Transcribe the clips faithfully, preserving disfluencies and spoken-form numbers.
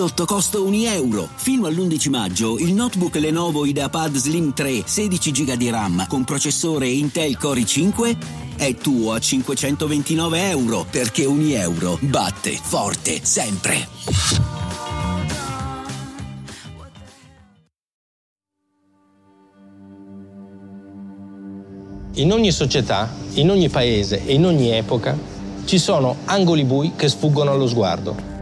sotto costo Unieuro. Fino all'undici maggio il notebook Lenovo IdeaPad Slim tre sedici giga di RAM con processore Intel Core i cinque è tuo a cinquecentoventinove euro, perché Unieuro batte forte sempre. In ogni società, in ogni paese e in ogni epoca ci sono angoli bui che sfuggono allo sguardo.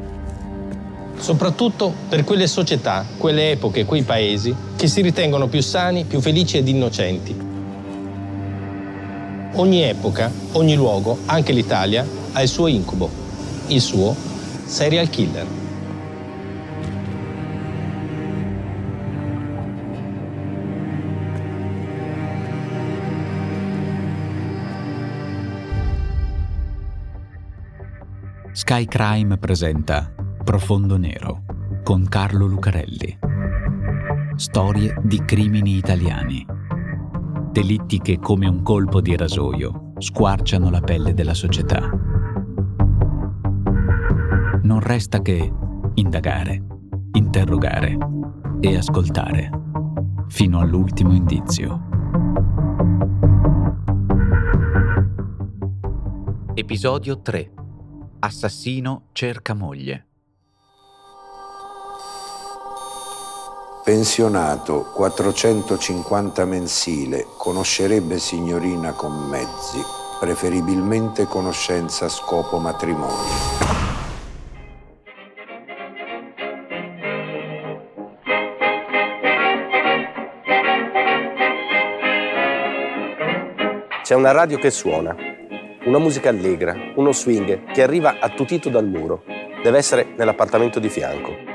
Soprattutto per quelle società, quelle epoche, quei paesi che si ritengono più sani, più felici ed innocenti. Ogni epoca, ogni luogo, anche l'Italia, ha il suo incubo, il suo serial killer. Sky Crime presenta Profondo Nero con Carlo Lucarelli. Storie di crimini italiani. Delitti che, come un colpo di rasoio, squarciano la pelle della società. Non resta che indagare, interrogare e ascoltare fino all'ultimo indizio. Episodio tre. Assassino cerca moglie. Pensionato, quattrocentocinquanta mensile, conoscerebbe signorina con mezzi, preferibilmente conoscenza a scopo matrimonio. C'è una radio che suona. Una musica allegra, uno swing che arriva attutito dal muro. Deve essere nell'appartamento di fianco.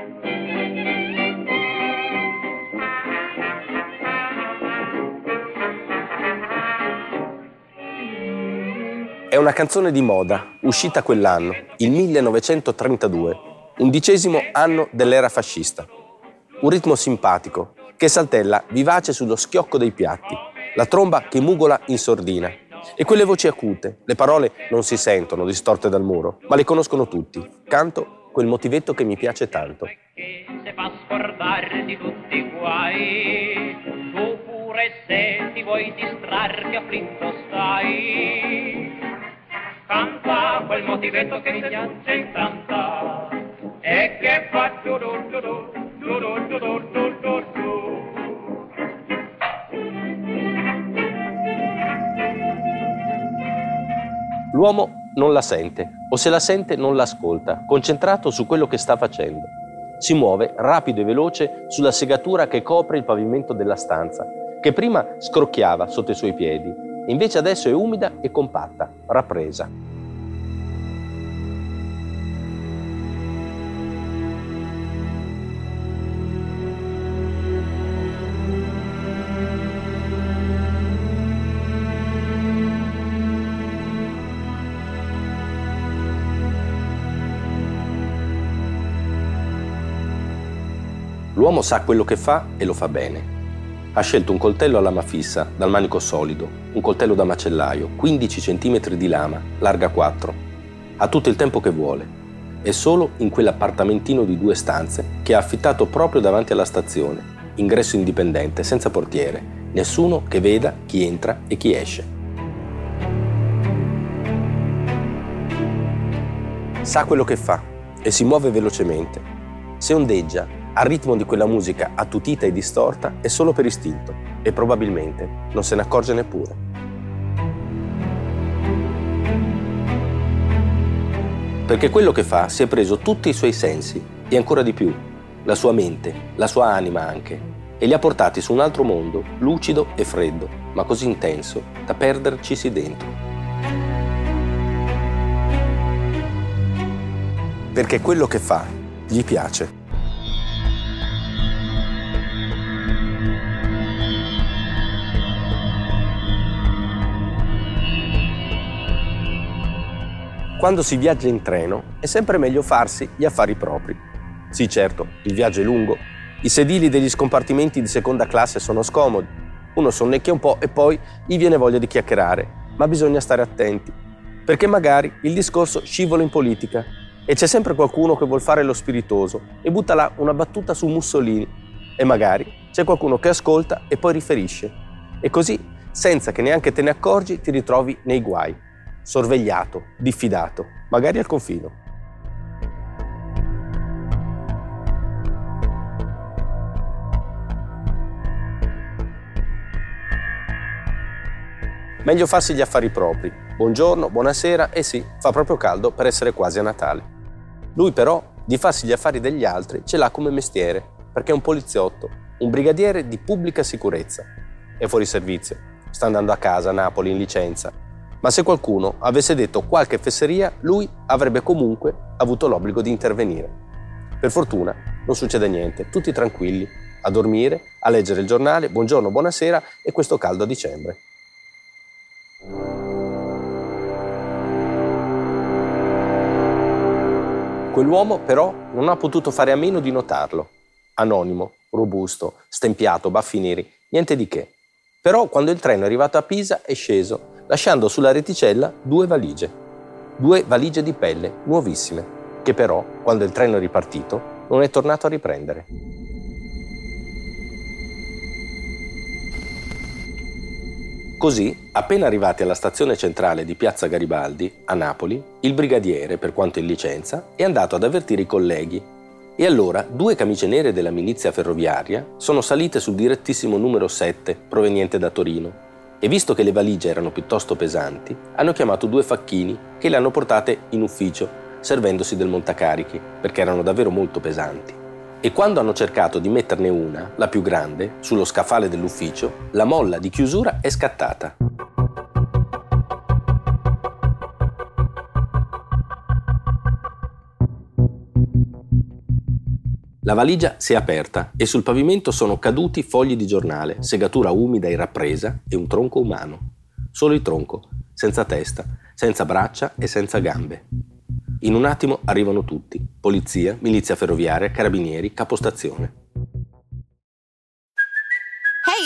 È una canzone di moda, uscita quell'anno, il millenovecentotrentadue, undicesimo anno dell'era fascista. Un ritmo simpatico che saltella vivace sullo schiocco dei piatti, la tromba che mugola in sordina. E quelle voci acute, le parole non si sentono distorte dal muro, ma le conoscono tutti. Canto quel motivetto che mi piace tanto. Perché se fa scordare di tutti i guai, tu pure se ti vuoi distrarre afflitto stai. Canta quel motivetto che mi piace tanto e che fa du du du du du du du du du. L'uomo non la sente, o se la sente non l'ascolta, concentrato su quello che sta facendo. Si muove rapido e veloce sulla segatura che copre il pavimento della stanza, che prima scrocchiava sotto i suoi piedi, invece adesso è umida e compatta, rappresa. L'uomo sa quello che fa e lo fa bene. Ha scelto un coltello a lama fissa, dal manico solido, un coltello da macellaio, quindici centimetri di lama, larga quattro. Ha tutto il tempo che vuole. È solo in quell'appartamentino di due stanze che ha affittato proprio davanti alla stazione, ingresso indipendente, senza portiere, nessuno che veda chi entra e chi esce. Sa quello che fa e si muove velocemente. Se ondeggia, al ritmo di quella musica attutita e distorta, è solo per istinto e probabilmente non se ne accorge neppure. Perché quello che fa si è preso tutti i suoi sensi e ancora di più, la sua mente, la sua anima anche, e li ha portati su un altro mondo, lucido e freddo, ma così intenso da perdercisi dentro. Perché quello che fa gli piace. Quando si viaggia in treno è sempre meglio farsi gli affari propri. Sì, certo, il viaggio è lungo, i sedili degli scompartimenti di seconda classe sono scomodi, uno sonnecchia un po' e poi gli viene voglia di chiacchierare, ma bisogna stare attenti, perché magari il discorso scivola in politica E c'è sempre qualcuno che vuol fare lo spiritoso e butta là una battuta su Mussolini. E magari c'è qualcuno che ascolta e poi riferisce. E così, senza che neanche te ne accorgi, ti ritrovi nei guai. Sorvegliato, diffidato, magari al confino. Meglio farsi gli affari propri. Buongiorno, buonasera, e sì, fa proprio caldo per essere quasi a Natale. Lui però di farsi gli affari degli altri ce l'ha come mestiere, perché è un poliziotto, un brigadiere di pubblica sicurezza. È fuori servizio, sta andando a casa a Napoli in licenza. Ma se qualcuno avesse detto qualche fesseria, lui avrebbe comunque avuto l'obbligo di intervenire. Per fortuna non succede niente, tutti tranquilli, a dormire, a leggere il giornale, buongiorno, buonasera e questo caldo a dicembre. Quell'uomo però non ha potuto fare a meno di notarlo. Anonimo, robusto, stempiato, baffi neri, niente di che. Però quando il treno è arrivato a Pisa è sceso, lasciando sulla reticella due valigie. Due valigie di pelle, nuovissime, che però, quando il treno è ripartito, non è tornato a riprendere. Così, appena arrivati alla stazione centrale di Piazza Garibaldi, a Napoli, il brigadiere, per quanto in licenza, è andato ad avvertire i colleghi. E allora due camicie nere della milizia ferroviaria sono salite sul direttissimo numero sette, proveniente da Torino, e visto che le valigie erano piuttosto pesanti, hanno chiamato due facchini che le hanno portate in ufficio, servendosi del montacarichi, perché erano davvero molto pesanti. E quando hanno cercato di metterne una, la più grande, sullo scaffale dell'ufficio, la molla di chiusura è scattata. La valigia si è aperta e sul pavimento sono caduti fogli di giornale, segatura umida e rappresa e un tronco umano. Solo il tronco, senza testa, senza braccia e senza gambe. In un attimo arrivano tutti, polizia, milizia ferroviaria, carabinieri, capostazione. Hey,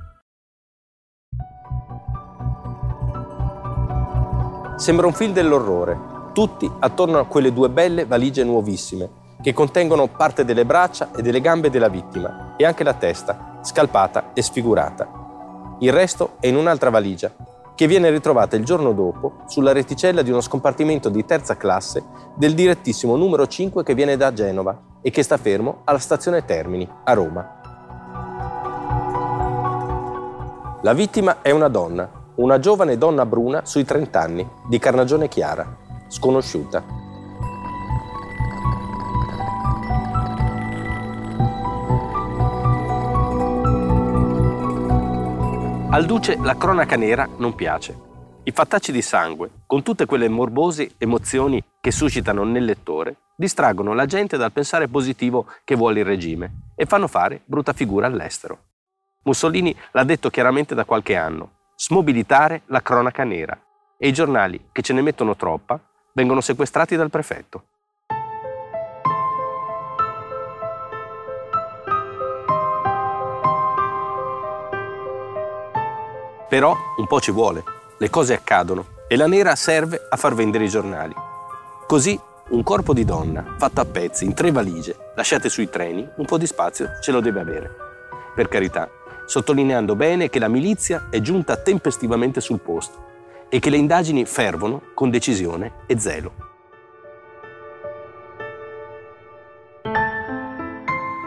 Sembra un film dell'orrore, tutti attorno a quelle due belle valigie nuovissime che contengono parte delle braccia e delle gambe della vittima e anche la testa, scalpata e sfigurata. Il resto è in un'altra valigia, che viene ritrovata il giorno dopo sulla reticella di uno scompartimento di terza classe del direttissimo numero cinque che viene da Genova e che sta fermo alla stazione Termini, a Roma. La vittima è una donna, una giovane donna bruna sui trenta anni, di carnagione chiara, sconosciuta. Al Duce la cronaca nera non piace. I fattacci di sangue, con tutte quelle morbose emozioni che suscitano nel lettore, distraggono la gente dal pensare positivo che vuole il regime e fanno fare brutta figura all'estero. Mussolini l'ha detto chiaramente da qualche anno: smobilitare la cronaca nera, e i giornali che ce ne mettono troppa vengono sequestrati dal prefetto. Però un po' ci vuole, le cose accadono e la nera serve a far vendere i giornali. Così un corpo di donna fatto a pezzi in tre valigie lasciate sui treni un po' di spazio ce lo deve avere, per carità, sottolineando bene che la milizia è giunta tempestivamente sul posto e che le indagini fervono con decisione e zelo.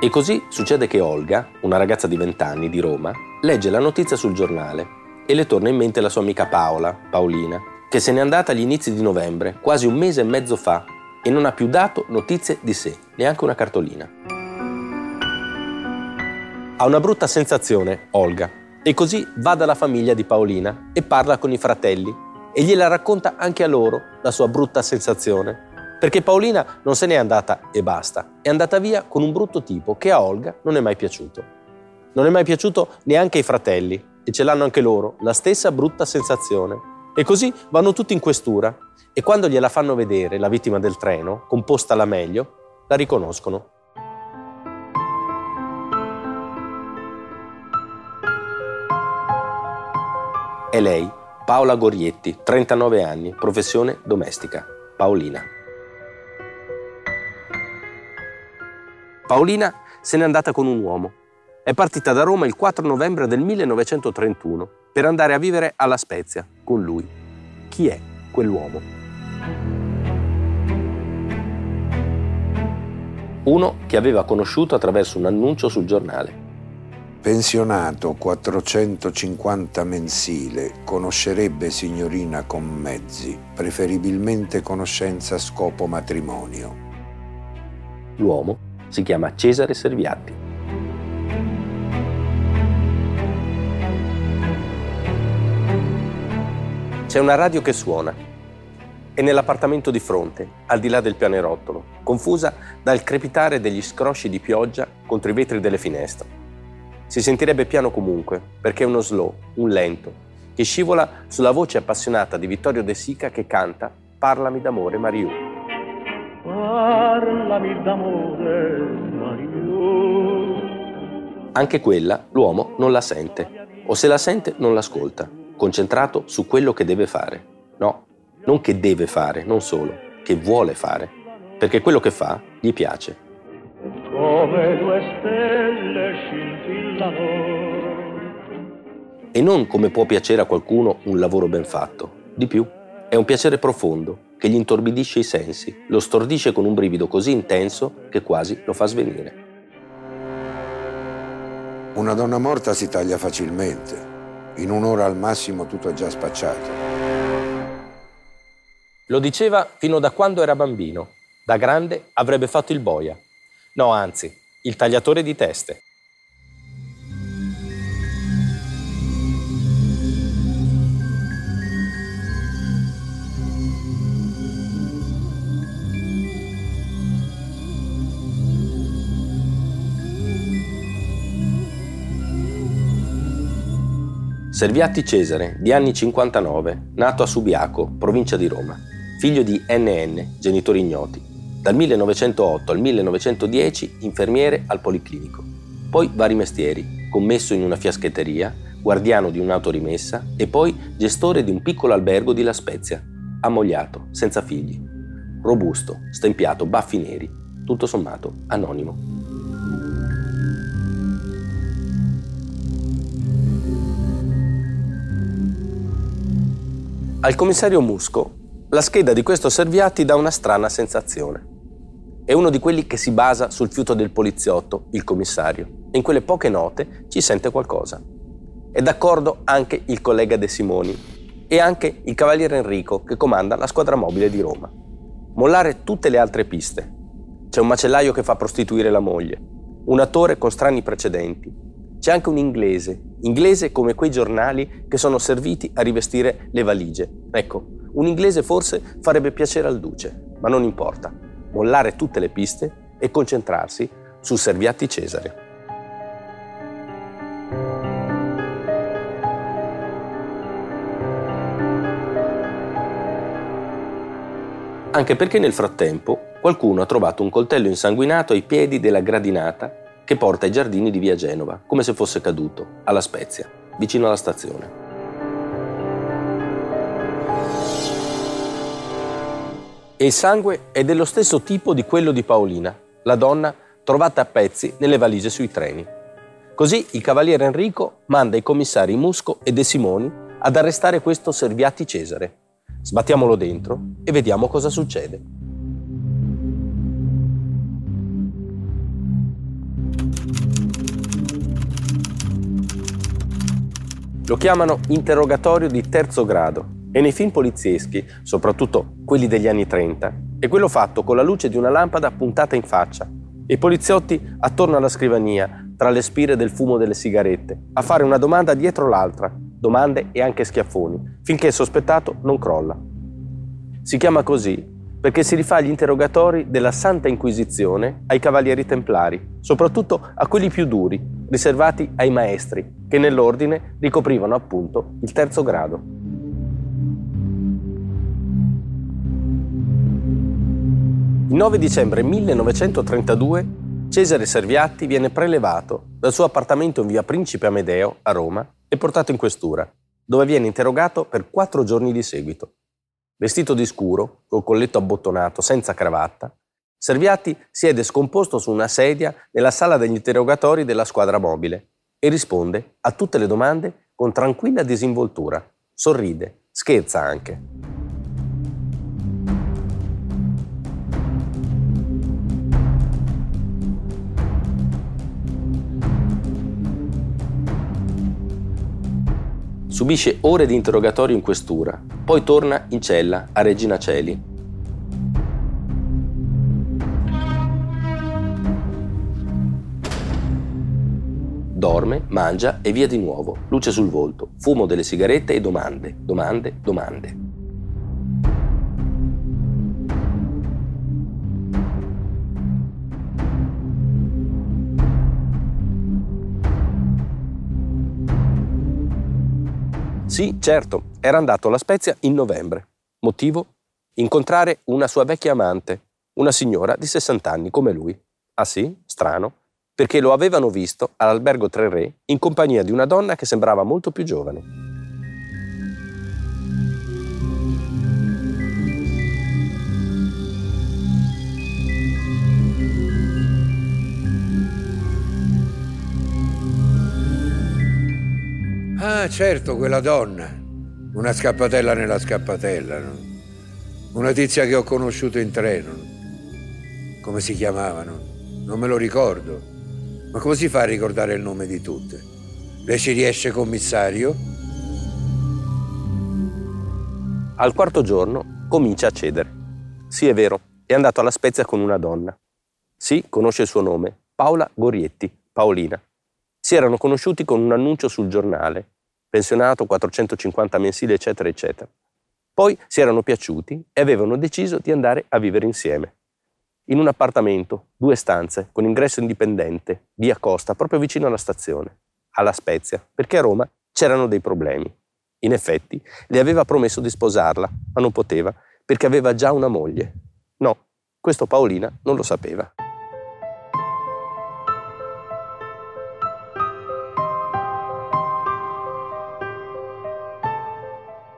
E così succede che Olga, una ragazza di vent'anni di Roma, legge la notizia sul giornale e le torna in mente la sua amica Paola, Paolina, che se n'è andata agli inizi di novembre, quasi un mese e mezzo fa, e non ha più dato notizie di sé, neanche una cartolina. Ha una brutta sensazione, Olga, e così va dalla famiglia di Paolina e parla con i fratelli e gliela racconta anche a loro la sua brutta sensazione, perché Paolina non se n'è andata e basta, è andata via con un brutto tipo che a Olga non è mai piaciuto. Non è mai piaciuto neanche ai fratelli, e ce l'hanno anche loro, la stessa brutta sensazione. E così vanno tutti in questura, e quando gliela fanno vedere, la vittima del treno, composta alla meglio, la riconoscono. È lei, Paola Gorietti, trentanove anni, professione domestica, Paolina. Paolina se n'è andata con un uomo. È partita da Roma il quattro novembre del millenovecentotrentuno per andare a vivere alla Spezia con lui. Chi è quell'uomo? Uno che aveva conosciuto attraverso un annuncio sul giornale. Pensionato quattrocentocinquanta mensile, conoscerebbe signorina con mezzi, preferibilmente conoscenza scopo matrimonio. L'uomo si chiama Cesare Serviatti. C'è una radio che suona. È nell'appartamento di fronte, al di là del pianerottolo, confusa dal crepitare degli scrosci di pioggia contro i vetri delle finestre. Si sentirebbe piano comunque, perché è uno slow, un lento, che scivola sulla voce appassionata di Vittorio De Sica che canta Parlami d'amore Mariù. Parlami d'amore Mariù. Anche quella l'uomo non la sente, o se la sente non l'ascolta, concentrato su quello che deve fare. No, non che deve fare, non solo, che vuole fare, perché quello che fa gli piace. Come due stelle scintillano. E non come può piacere a qualcuno un lavoro ben fatto. Di più, è un piacere profondo che gli intorbidisce i sensi, lo stordisce con un brivido così intenso che quasi lo fa svenire. Una donna morta si taglia facilmente. In un'ora al massimo tutto è già spacciato. Lo diceva fino da quando era bambino. Da grande avrebbe fatto il boia. No, anzi, il tagliatore di teste. Serviatti Cesare, di anni cinquantanove, nato a Subiaco, provincia di Roma, figlio di N N, genitori ignoti. Dal millenovecentootto al millenovecentodieci infermiere al Policlinico. Poi vari mestieri, commesso in una fiaschetteria, guardiano di un'autorimessa e poi gestore di un piccolo albergo di La Spezia. Ammogliato, senza figli. Robusto, stempiato, baffi neri, tutto sommato anonimo. Al commissario Musco la scheda di questo Serviatti dà una strana sensazione. È uno di quelli che si basa sul fiuto del poliziotto, il commissario, e in quelle poche note ci sente qualcosa. È d'accordo anche il collega De Simoni e anche il cavaliere Enrico che comanda la squadra mobile di Roma. Mollare tutte le altre piste. C'è un macellaio che fa prostituire la moglie, un attore con strani precedenti. C'è anche un inglese, inglese come quei giornali che sono serviti a rivestire le valigie. Ecco, un inglese forse farebbe piacere al duce, ma non importa. Mollare tutte le piste e concentrarsi su Serviatti Cesare. Anche perché nel frattempo qualcuno ha trovato un coltello insanguinato ai piedi della gradinata che porta ai giardini di via Genova, come se fosse caduto, alla Spezia, vicino alla stazione. E il sangue è dello stesso tipo di quello di Paolina, la donna trovata a pezzi nelle valigie sui treni. Così il cavaliere Enrico manda i commissari Musco e De Simoni ad arrestare questo Serviatti Cesare. Sbattiamolo dentro e vediamo cosa succede. Lo chiamano interrogatorio di terzo grado. E nei film polizieschi, soprattutto quelli degli anni trenta, è quello fatto con la luce di una lampada puntata in faccia. I poliziotti attorno alla scrivania, tra le spire del fumo delle sigarette, a fare una domanda dietro l'altra, domande e anche schiaffoni, finché il sospettato non crolla. Si chiama così perché si rifà agli interrogatori della Santa Inquisizione ai Cavalieri Templari, soprattutto a quelli più duri, riservati ai maestri, che nell'ordine ricoprivano appunto il terzo grado. Il nove dicembre millenovecentotrentadue Cesare Serviatti viene prelevato dal suo appartamento in via Principe Amedeo a Roma e portato in questura, dove viene interrogato per quattro giorni di seguito. Vestito di scuro, col colletto abbottonato, senza cravatta, Serviatti siede scomposto su una sedia nella sala degli interrogatori della squadra mobile e risponde a tutte le domande con tranquilla disinvoltura. Sorride, scherza anche. Subisce ore di interrogatorio in questura, poi torna in cella a Regina Coeli. Dorme, mangia e via di nuovo, luce sul volto, fumo delle sigarette e domande, domande, domande. Sì, certo, era andato alla Spezia in novembre. Motivo? Incontrare una sua vecchia amante, una signora di sessanta anni come lui. Ah sì? Strano. Perché lo avevano visto all'albergo Tre Re in compagnia di una donna che sembrava molto più giovane. Ah, certo, quella donna, una scappatella nella scappatella, no? Una tizia che ho conosciuto in treno, no? Come si chiamavano? Non me lo ricordo, ma come si fa a ricordare il nome di tutte? Lei ci riesce, commissario? Al quarto giorno comincia a cedere. Sì, è vero, è andato alla Spezia con una donna. Sì, conosce il suo nome, Paola Gorietti, Paolina. Si erano conosciuti con un annuncio sul giornale, pensionato, quattrocentocinquanta mensile, eccetera, eccetera. Poi si erano piaciuti e avevano deciso di andare a vivere insieme. In un appartamento, due stanze, con ingresso indipendente, via Costa, proprio vicino alla stazione, alla Spezia, perché a Roma c'erano dei problemi. In effetti, le aveva promesso di sposarla, ma non poteva, perché aveva già una moglie. No, questo Paolina non lo sapeva.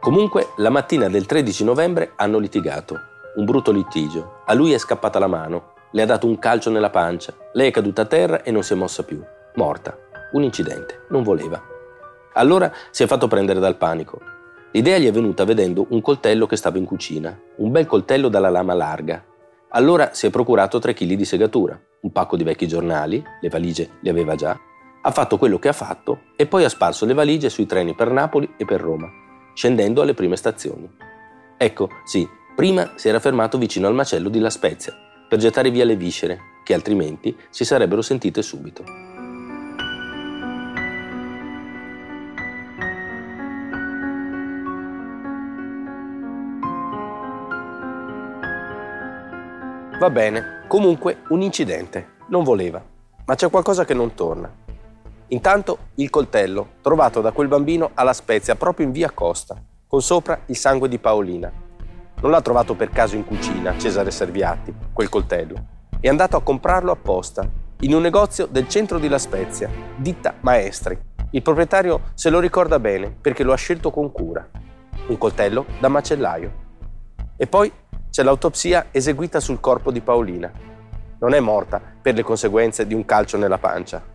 Comunque, la mattina del tredici novembre hanno litigato. Un brutto litigio. A lui è scappata la mano, le ha dato un calcio nella pancia, lei è caduta a terra e non si è mossa più. Morta. Un incidente. Non voleva. Allora si è fatto prendere dal panico. L'idea gli è venuta vedendo un coltello che stava in cucina. Un bel coltello dalla lama larga. Allora si è procurato tre chili di segatura, un pacco di vecchi giornali, le valigie le aveva già. Ha fatto quello che ha fatto e poi ha sparso le valigie sui treni per Napoli e per Roma, scendendo alle prime stazioni. Ecco, sì, prima si era fermato vicino al macello di La Spezia, per gettare via le viscere, che altrimenti si sarebbero sentite subito. Va bene, comunque un incidente, non voleva, ma c'è qualcosa che non torna. Intanto il coltello, trovato da quel bambino alla Spezia, proprio in via Costa, con sopra il sangue di Paolina. Non l'ha trovato per caso in cucina Cesare Serviatti, quel coltello. È andato a comprarlo apposta, in un negozio del centro di La Spezia, ditta Maestri. Il proprietario se lo ricorda bene perché lo ha scelto con cura. Un coltello da macellaio. E poi c'è l'autopsia eseguita sul corpo di Paolina. Non è morta per le conseguenze di un calcio nella pancia.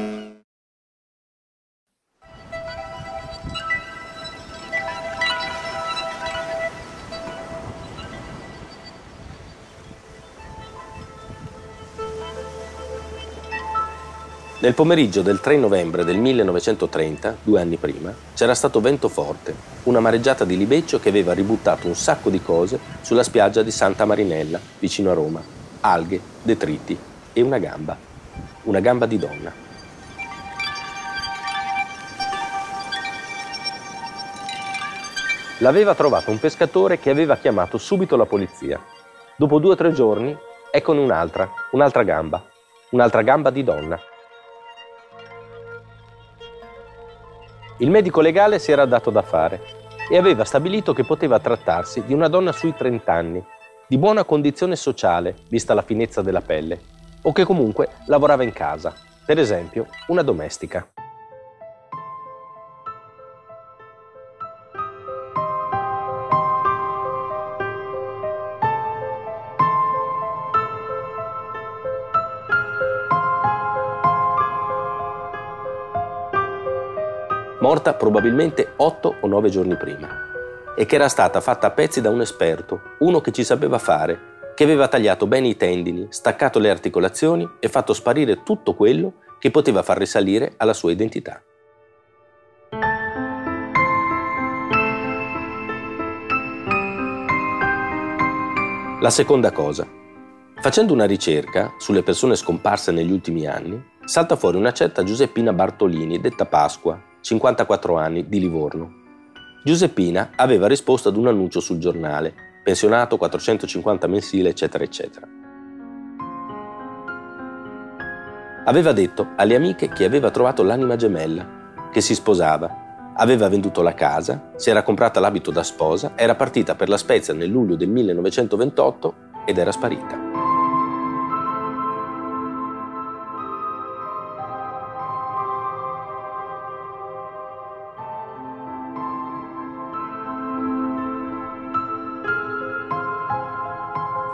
Nel pomeriggio del tre novembre del millenovecentotrenta, due anni prima, c'era stato vento forte, una mareggiata di libeccio che aveva ributtato un sacco di cose sulla spiaggia di Santa Marinella, vicino a Roma. Alghe, detriti e una gamba. Una gamba di donna. L'aveva trovata un pescatore che aveva chiamato subito la polizia. Dopo due o tre giorni, eccone un'altra, un'altra gamba. Un'altra gamba di donna. Il medico legale si era dato da fare e aveva stabilito che poteva trattarsi di una donna sui trenta anni, di buona condizione sociale, vista la finezza della pelle, o che comunque lavorava in casa, per esempio una domestica. Morta probabilmente otto o nove giorni prima, e che era stata fatta a pezzi da un esperto, uno che ci sapeva fare, che aveva tagliato bene i tendini, staccato le articolazioni e fatto sparire tutto quello che poteva far risalire alla sua identità. La seconda cosa. Facendo una ricerca sulle persone scomparse negli ultimi anni, salta fuori una certa Giuseppina Bartolini, detta Pasqua, cinquantaquattro anni, di Livorno. Giuseppina aveva risposto ad un annuncio sul giornale, pensionato quattrocentocinquanta mensile, eccetera, eccetera. Aveva detto alle amiche che aveva trovato l'anima gemella, che si sposava, aveva venduto la casa, si era comprata l'abito da sposa, era partita per La Spezia nel luglio del millenovecentoventotto ed era sparita.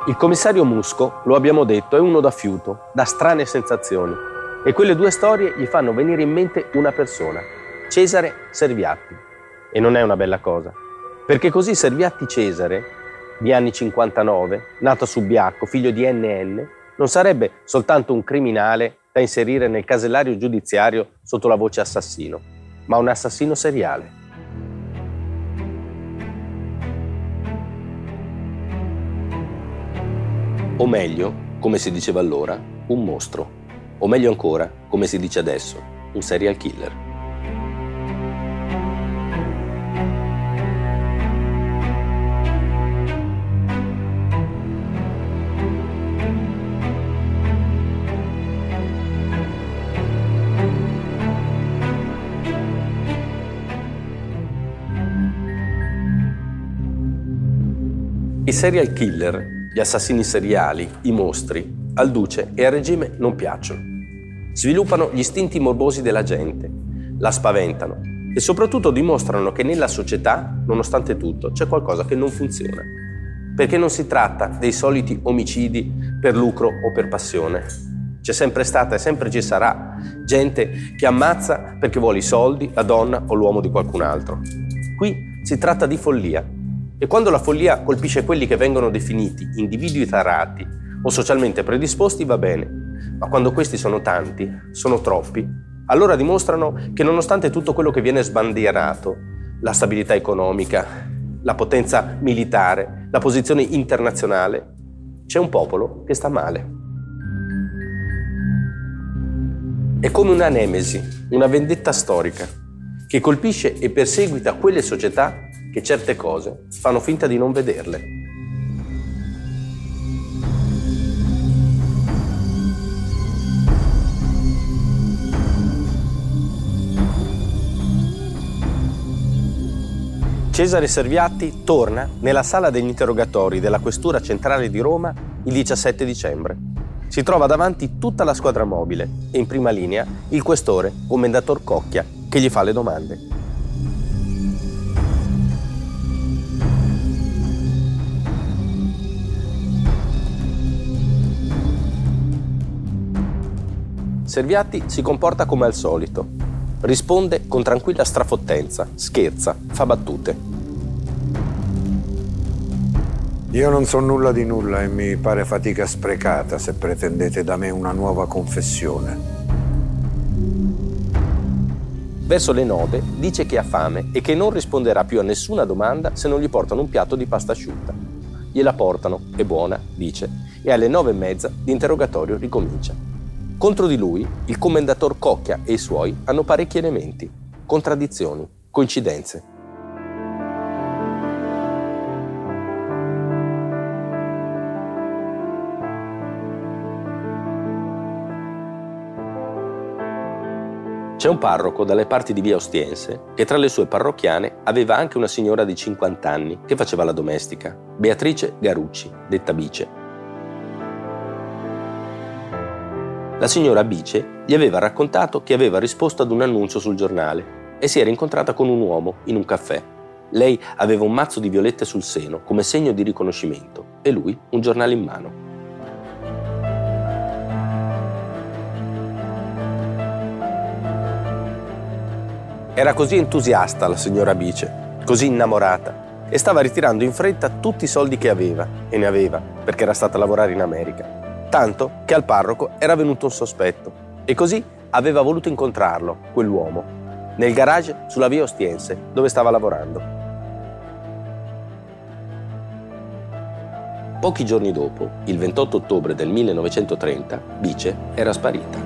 Il commissario Musco, lo abbiamo detto, è uno da fiuto, da strane sensazioni, e quelle due storie gli fanno venire in mente una persona, Cesare Serviatti. E non è una bella cosa, perché così Serviatti Cesare, di anni cinquantanove, nato a Subiaco, figlio di N N, non sarebbe soltanto un criminale da inserire nel casellario giudiziario sotto la voce assassino, ma un assassino seriale. O meglio, come si diceva allora, un mostro. O meglio ancora, come si dice adesso, un serial killer. I serial killer, gli assassini seriali, i mostri, al duce e al regime non piacciono. Sviluppano gli istinti morbosi della gente, la spaventano e soprattutto dimostrano che nella società, nonostante tutto, c'è qualcosa che non funziona. Perché non si tratta dei soliti omicidi per lucro o per passione. C'è sempre stata e sempre ci sarà gente che ammazza perché vuole i soldi, la donna o l'uomo di qualcun altro. Qui si tratta di follia. E quando la follia colpisce quelli che vengono definiti individui tarati o socialmente predisposti va bene, ma quando questi sono tanti, sono troppi, allora dimostrano che nonostante tutto quello che viene sbandierato, la stabilità economica, la potenza militare, la posizione internazionale, c'è un popolo che sta male. È come una nemesi, una vendetta storica, che colpisce e perseguita quelle società che certe cose fanno finta di non vederle. Cesare Serviatti torna nella sala degli interrogatori della Questura Centrale di Roma il diciassette dicembre. Si trova davanti tutta la squadra mobile e in prima linea il questore, Commendatore Cocchia, che gli fa le domande. Serviatti si comporta come al solito, risponde con tranquilla strafottenza, scherza, fa battute. Io non so nulla di nulla e mi pare fatica sprecata se pretendete da me una nuova confessione. Verso le nove dice che ha fame e che non risponderà più a nessuna domanda se non gli portano un piatto di pasta asciutta. Gliela portano, è buona, dice, e alle nove e mezza l'interrogatorio ricomincia. Contro di lui il commendator Cocchia e i suoi hanno parecchi elementi, contraddizioni, coincidenze. C'è un parroco dalle parti di via Ostiense che tra le sue parrocchiane aveva anche una signora di cinquanta anni che faceva la domestica, Beatrice Garucci, detta Bice. La signora Bice gli aveva raccontato che aveva risposto ad un annuncio sul giornale e si era incontrata con un uomo in un caffè. Lei aveva un mazzo di violette sul seno come segno di riconoscimento e lui un giornale in mano. Era così entusiasta la signora Bice, così innamorata, e stava ritirando in fretta tutti i soldi che aveva, e ne aveva, perché era stata a lavorare in America. Tanto che al parroco era venuto un sospetto, e così aveva voluto incontrarlo, quell'uomo, nel garage sulla via Ostiense, dove stava lavorando. Pochi giorni dopo, il ventotto ottobre del millenovecentotrenta, Bice era sparita.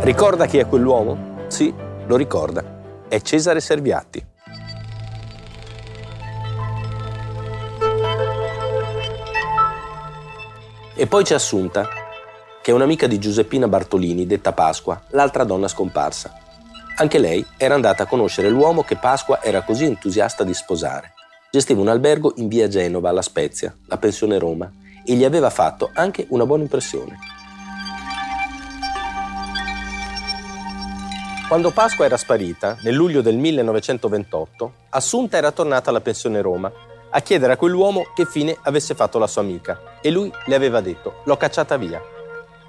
Ricorda chi è quell'uomo? Sì, lo ricorda. È Cesare Serviatti. E poi c'è Assunta, che è un'amica di Giuseppina Bartolini, detta Pasqua, l'altra donna scomparsa. Anche lei era andata a conoscere l'uomo che Pasqua era così entusiasta di sposare. Gestiva un albergo in via Genova, alla Spezia, la pensione Roma, e gli aveva fatto anche una buona impressione. Quando Pasqua era sparita, nel luglio del millenovecentoventotto, Assunta era tornata alla pensione Roma a chiedere a quell'uomo che fine avesse fatto la sua amica e lui le aveva detto: l'ho cacciata via.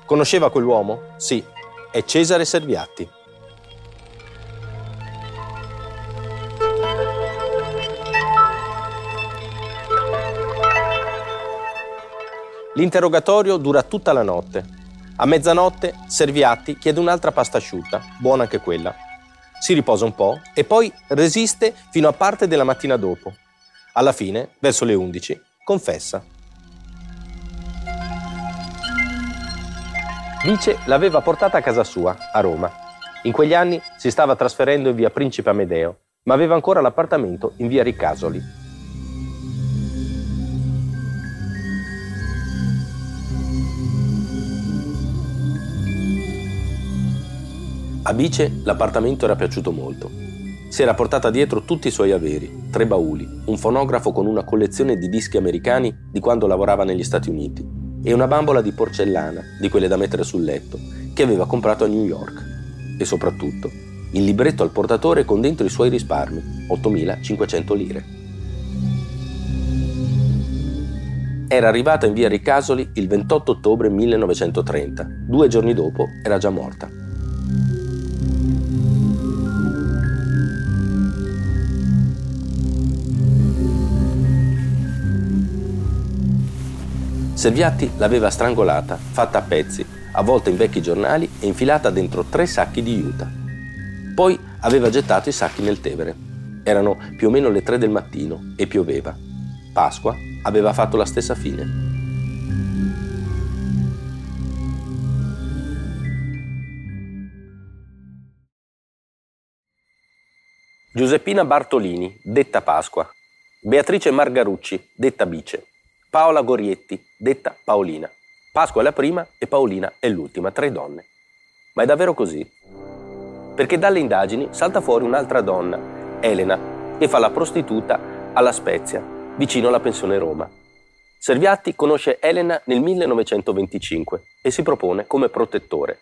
Conosceva quell'uomo? Sì, è Cesare Serviatti. L'interrogatorio dura tutta la notte. A mezzanotte Serviatti chiede un'altra pasta asciutta, buona anche quella. Si riposa un po' e poi resiste fino a parte della mattina dopo. Alla fine, verso le undici, confessa. Bice l'aveva portata a casa sua, a Roma. In quegli anni si stava trasferendo in via Principe Amedeo, ma aveva ancora l'appartamento in via Ricasoli. A Bice l'appartamento era piaciuto molto. Si era portata dietro tutti i suoi averi, tre bauli, un fonografo con una collezione di dischi americani di quando lavorava negli Stati Uniti e una bambola di porcellana, di quelle da mettere sul letto, che aveva comprato a New York. E soprattutto, il libretto al portatore con dentro i suoi risparmi, ottomilacinquecento lire. Era arrivata in via Ricasoli il ventotto ottobre millenovecentotrenta. Due giorni dopo era già morta. Serviatti l'aveva strangolata, fatta a pezzi, avvolta in vecchi giornali e infilata dentro tre sacchi di juta. Poi aveva gettato i sacchi nel Tevere. Erano più o meno le tre del mattino e pioveva. Pasqua aveva fatto la stessa fine. Giuseppina Bartolini, detta Pasqua. Beatrice Margarucci, detta Bice. Paola Gorietti, detta Paolina. Pasqua è la prima e Paolina è l'ultima, tre donne. Ma è davvero così? Perché dalle indagini salta fuori un'altra donna, Elena, che fa la prostituta alla Spezia, vicino alla pensione Roma. Serviatti conosce Elena nel millenovecentoventicinque e si propone come protettore.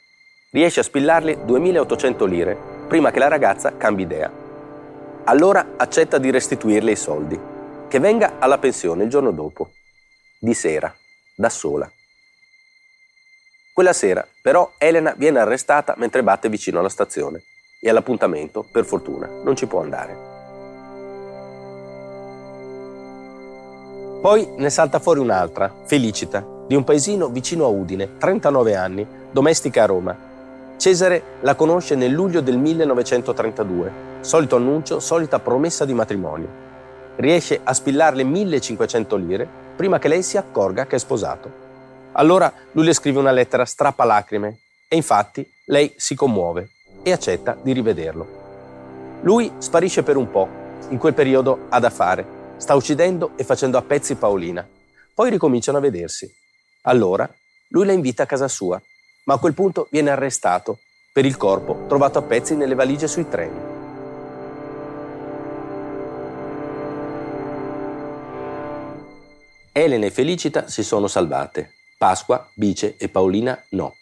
Riesce a spillarle duemilaottocento lire, prima che la ragazza cambi idea. Allora accetta di restituirle i soldi, che venga alla pensione il giorno dopo. Di sera, da sola. Quella sera, però, Elena viene arrestata mentre batte vicino alla stazione e all'appuntamento, per fortuna, non ci può andare. Poi ne salta fuori un'altra, Felicita, di un paesino vicino a Udine, trentanove anni, domestica a Roma. Cesare la conosce nel luglio del millenovecentotrentadue, solito annuncio, solita promessa di matrimonio. Riesce a spillarle millecinquecento lire prima che lei si accorga che è sposato. Allora lui le scrive una lettera strappalacrime e infatti lei si commuove e accetta di rivederlo. Lui sparisce per un po', in quel periodo ha da fare, sta uccidendo e facendo a pezzi Paolina. Poi ricominciano a vedersi. Allora lui la invita a casa sua, ma a quel punto viene arrestato per il corpo trovato a pezzi nelle valigie sui treni. Elena e Felicita si sono salvate, Pasqua, Bice e Paolina no,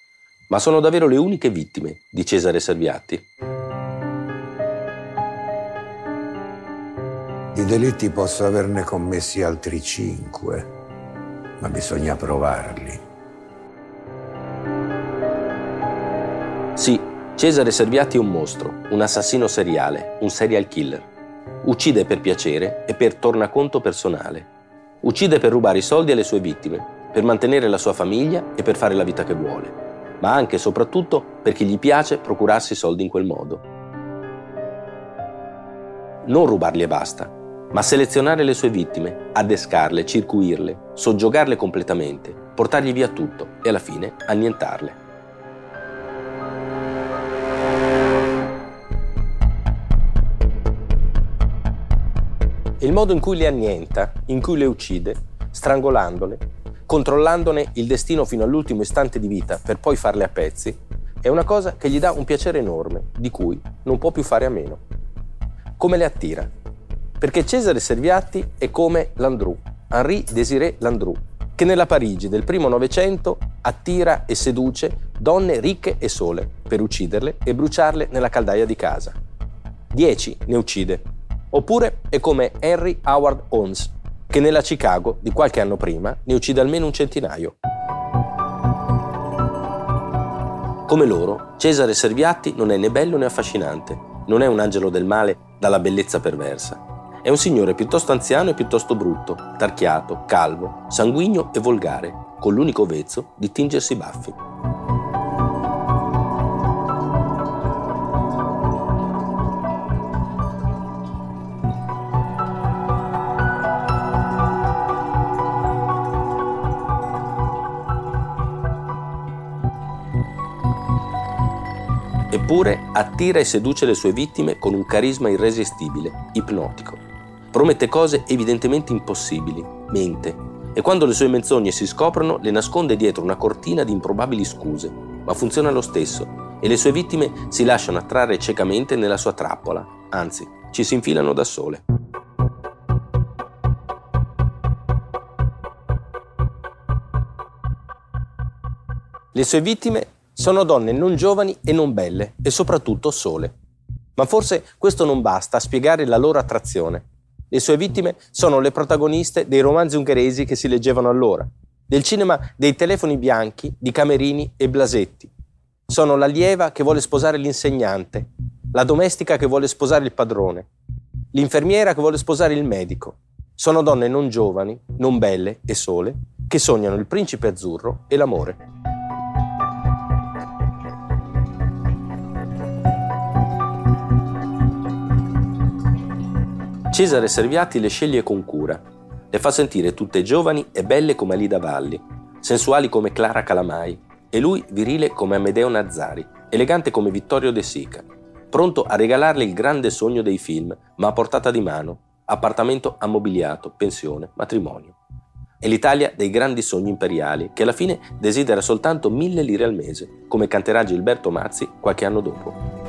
ma sono davvero le uniche vittime di Cesare Serviatti. Di delitti posso averne commessi altri cinque, ma bisogna provarli. Sì, Cesare Serviatti è un mostro, un assassino seriale, un serial killer. Uccide per piacere e per tornaconto personale. Uccide per rubare i soldi alle sue vittime, per mantenere la sua famiglia e per fare la vita che vuole, ma anche e soprattutto perché gli piace procurarsi i soldi in quel modo. Non rubarli e basta, ma selezionare le sue vittime, addescarle, circuirle, soggiogarle completamente, portargli via tutto e alla fine annientarle. Il modo in cui le annienta, in cui le uccide, strangolandole, controllandone il destino fino all'ultimo istante di vita per poi farle a pezzi, è una cosa che gli dà un piacere enorme, di cui non può più fare a meno. Come le attira? Perché Cesare Serviatti è come Landru, Henri Désiré Landru, che nella Parigi del primo Novecento attira e seduce donne ricche e sole per ucciderle e bruciarle nella caldaia di casa. Dieci ne uccide. Oppure è come Henry Howard Holmes, che nella Chicago di qualche anno prima ne uccide almeno un centinaio. Come loro, Cesare Serviatti non è né bello né affascinante, non è un angelo del male dalla bellezza perversa. È un signore piuttosto anziano e piuttosto brutto, tarchiato, calvo, sanguigno e volgare, con l'unico vezzo di tingersi i baffi. Eppure attira e seduce le sue vittime con un carisma irresistibile, ipnotico. Promette cose evidentemente impossibili, mente, e quando le sue menzogne si scoprono le nasconde dietro una cortina di improbabili scuse, ma funziona lo stesso e le sue vittime si lasciano attrarre ciecamente nella sua trappola, anzi, ci si infilano da sole. Le sue vittime sono donne non giovani e non belle, e soprattutto sole. Ma forse questo non basta a spiegare la loro attrazione. Le sue vittime sono le protagoniste dei romanzi ungheresi che si leggevano allora, del cinema dei telefoni bianchi, di Camerini e Blasetti. Sono la lieva che vuole sposare l'insegnante, la domestica che vuole sposare il padrone, l'infermiera che vuole sposare il medico. Sono donne non giovani, non belle e sole, che sognano il principe azzurro e l'amore. Cesare Serviatti le sceglie con cura, le fa sentire tutte giovani e belle come Alida Valli, sensuali come Clara Calamai e lui virile come Amedeo Nazzari, elegante come Vittorio De Sica, pronto a regalarle il grande sogno dei film, ma a portata di mano, appartamento ammobiliato, pensione, matrimonio. È l'Italia dei grandi sogni imperiali, che alla fine desidera soltanto mille lire al mese, come canterà Gilberto Mazzi qualche anno dopo.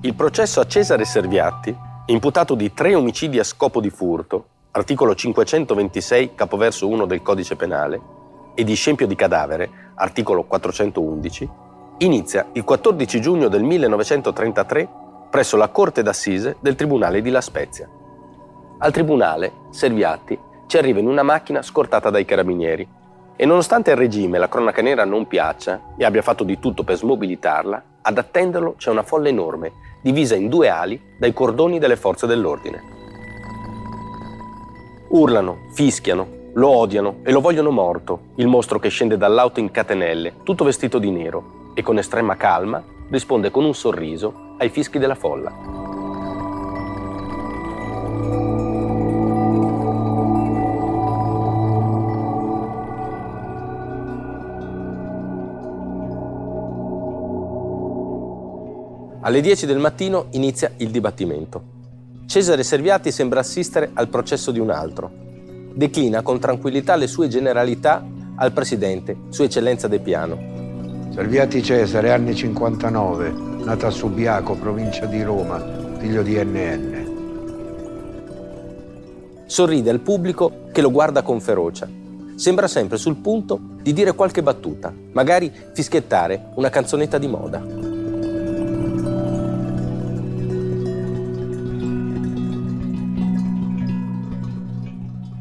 Il processo a Cesare Serviatti, imputato di tre omicidi a scopo di furto, articolo cinquecentoventisei, capoverso uno del Codice Penale, e di scempio di cadavere, articolo quattrocentoundici, inizia il quattordici giugno del millenovecentotrentatré presso la Corte d'Assise del Tribunale di La Spezia. Al tribunale, Serviatti ci arriva in una macchina scortata dai carabinieri. E nonostante al regime la cronaca nera non piaccia e abbia fatto di tutto per smobilitarla, ad attenderlo c'è una folla enorme, divisa in due ali dai cordoni delle forze dell'ordine. Urlano, fischiano, lo odiano e lo vogliono morto, il mostro che scende dall'auto in catenelle, tutto vestito di nero, e con estrema calma risponde con un sorriso ai fischi della folla. Alle dieci del mattino inizia il dibattimento. Cesare Serviatti sembra assistere al processo di un altro. Declina con tranquillità le sue generalità al presidente, Sua Eccellenza De Piano. Serviatti Cesare, anni cinquantanove, nata a Subiaco, provincia di Roma, figlio di N N. Sorride al pubblico che lo guarda con ferocia. Sembra sempre sul punto di dire qualche battuta, magari fischiettare una canzonetta di moda.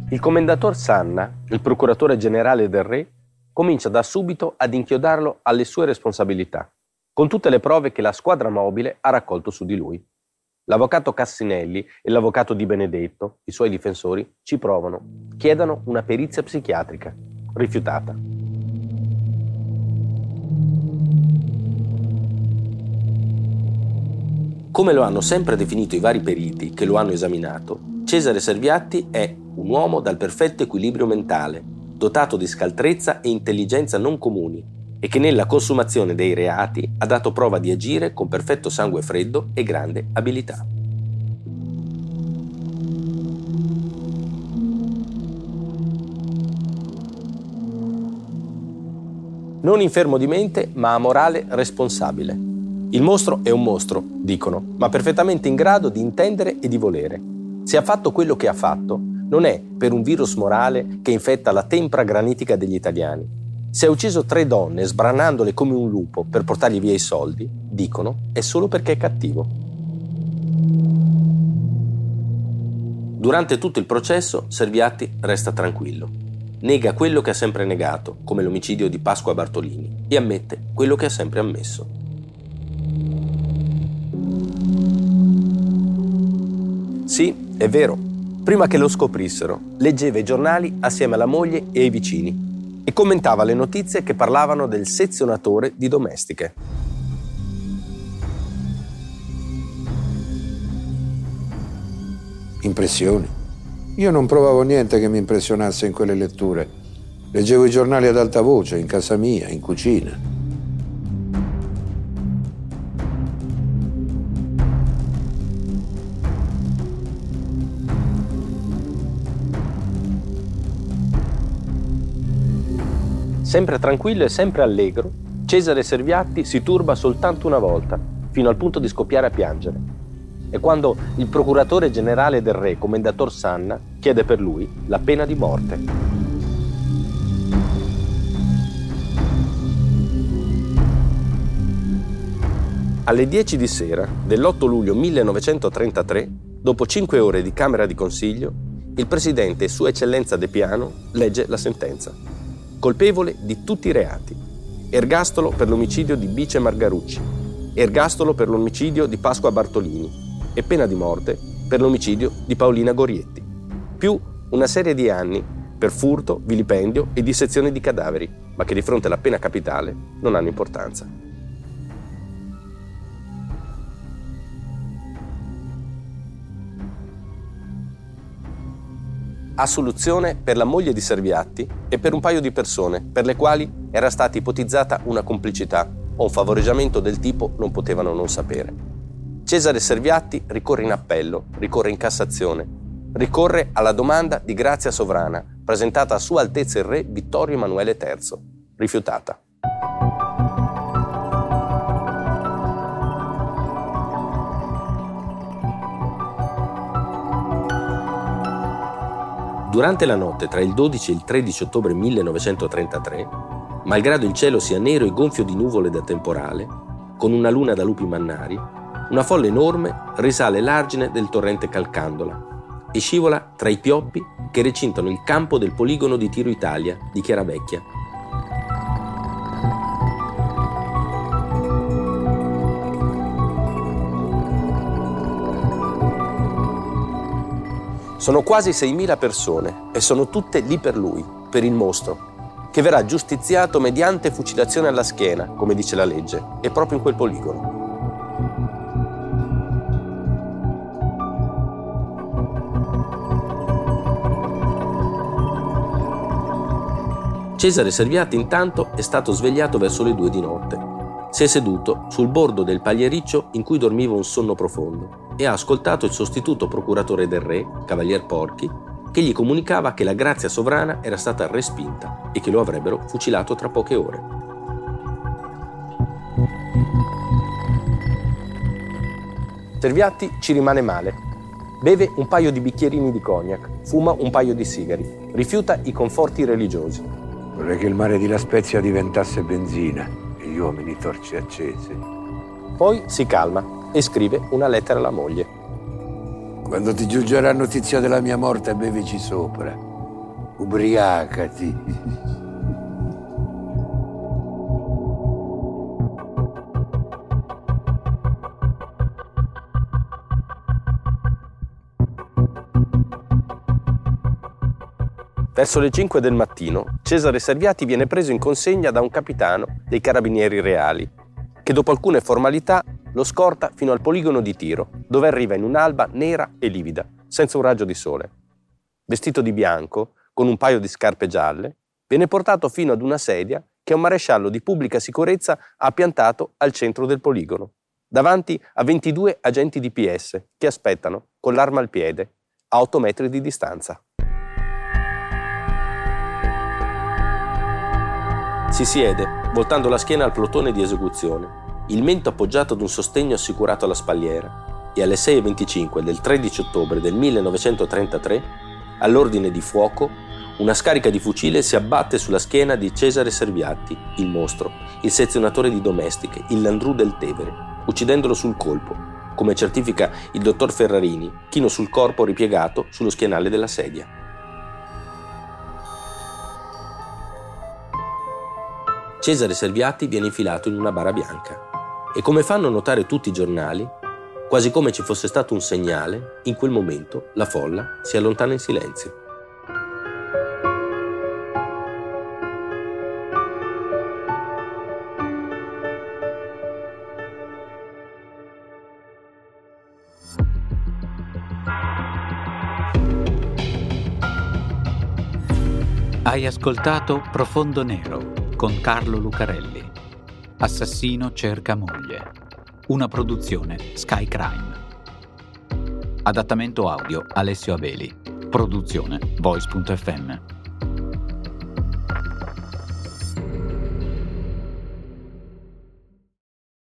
Il commendator Sanna, il procuratore generale del re, comincia da subito ad inchiodarlo alle sue responsabilità, con tutte le prove che la squadra mobile ha raccolto su di lui. L'avvocato Cassinelli e l'avvocato Di Benedetto, i suoi difensori, ci provano, chiedono una perizia psichiatrica, rifiutata. Come lo hanno sempre definito i vari periti che lo hanno esaminato, Cesare Serviatti è un uomo dal perfetto equilibrio mentale, dotato di scaltrezza e intelligenza non comuni e che nella consumazione dei reati ha dato prova di agire con perfetto sangue freddo e grande abilità. Non infermo di mente, ma amorale responsabile. Il mostro è un mostro, dicono, ma perfettamente in grado di intendere e di volere. Se ha fatto quello che ha fatto, non è per un virus morale che infetta la tempra granitica degli italiani. Se ha ucciso tre donne sbranandole come un lupo per portargli via i soldi, dicono, è solo perché è cattivo. Durante tutto il processo, Serviatti resta tranquillo. Nega quello che ha sempre negato, come l'omicidio di Pasqua Bartolini, e ammette quello che ha sempre ammesso. Sì, è vero. Prima che lo scoprissero, leggeva i giornali assieme alla moglie e ai vicini e commentava le notizie che parlavano del sezionatore di domestiche. Impressioni. Io non provavo niente che mi impressionasse in quelle letture. Leggevo i giornali ad alta voce, in casa mia, in cucina. Sempre tranquillo e sempre allegro, Cesare Serviatti si turba soltanto una volta, fino al punto di scoppiare a piangere. È quando il procuratore generale del re, commendator Sanna, chiede per lui la pena di morte. Alle dieci di sera dell'otto luglio millenovecentotrentatré, dopo cinque ore di Camera di Consiglio, il presidente Sua Eccellenza De Piano legge la sentenza. Colpevole di tutti i reati. Ergastolo per l'omicidio di Beatrice Margarucci, ergastolo per l'omicidio di Pasqua Bartolini e pena di morte per l'omicidio di Paolina Gorietti, più una serie di anni per furto, vilipendio e dissezione di cadaveri, ma che di fronte alla pena capitale non hanno importanza. Assoluzione per la moglie di Serviatti e per un paio di persone per le quali era stata ipotizzata una complicità o un favoreggiamento del tipo non potevano non sapere. Cesare Serviatti ricorre in appello, ricorre in Cassazione, ricorre alla domanda di grazia sovrana presentata a Sua Altezza il Re Vittorio Emanuele terzo, rifiutata. Durante la notte tra il dodici e il tredici ottobre millenovecentotrentatré, malgrado il cielo sia nero e gonfio di nuvole da temporale, con una luna da lupi mannari, una folla enorme risale l'argine del torrente Calcandola e scivola tra i pioppi che recintano il campo del poligono di Tiro Italia di Chiaravecchia. Sono quasi seimila persone e sono tutte lì per lui, per il mostro, che verrà giustiziato mediante fucilazione alla schiena, come dice la legge, e proprio in quel poligono. Cesare Serviatti intanto è stato svegliato verso le due di notte. Si è seduto sul bordo del pagliericcio in cui dormiva un sonno profondo e ha ascoltato il sostituto procuratore del re, Cavalier Porchi, che gli comunicava che la grazia sovrana era stata respinta e che lo avrebbero fucilato tra poche ore. Serviatti ci rimane male. Beve un paio di bicchierini di cognac, fuma un paio di sigari, rifiuta i conforti religiosi. Vorrei che il mare di La Spezia diventasse benzina e gli uomini torce accese. Poi si calma e scrive una lettera alla moglie. Quando ti giungerà notizia della mia morte, bevici sopra. Ubriacati. Verso le cinque del mattino, Cesare Serviatti viene preso in consegna da un capitano dei carabinieri reali, che dopo alcune formalità lo scorta fino al poligono di Tiro, dove arriva in un'alba nera e livida, senza un raggio di sole. Vestito di bianco, con un paio di scarpe gialle, viene portato fino ad una sedia che un maresciallo di pubblica sicurezza ha piantato al centro del poligono, davanti a ventidue agenti di P S che aspettano, con l'arma al piede, a otto metri di distanza. Si siede, voltando la schiena al plotone di esecuzione, il mento appoggiato ad un sostegno assicurato alla spalliera, e alle sei e venticinque del tredici ottobre del millenovecentotrentatré, all'ordine di fuoco, una scarica di fucile si abbatte sulla schiena di Cesare Serviatti, il mostro, il sezionatore di domestiche, il Landru del Tevere, uccidendolo sul colpo, come certifica il dottor Ferrarini, chino sul corpo ripiegato sullo schienale della sedia. Cesare Serviatti viene infilato in una bara bianca e, come fanno notare tutti i giornali, quasi come ci fosse stato un segnale, in quel momento la folla si allontana in silenzio. Hai ascoltato Profondo Nero con Carlo Lucarelli. Assassino cerca moglie. Una produzione Sky Crime. Adattamento audio Alessio Abeli. Produzione Voice punto effe emme.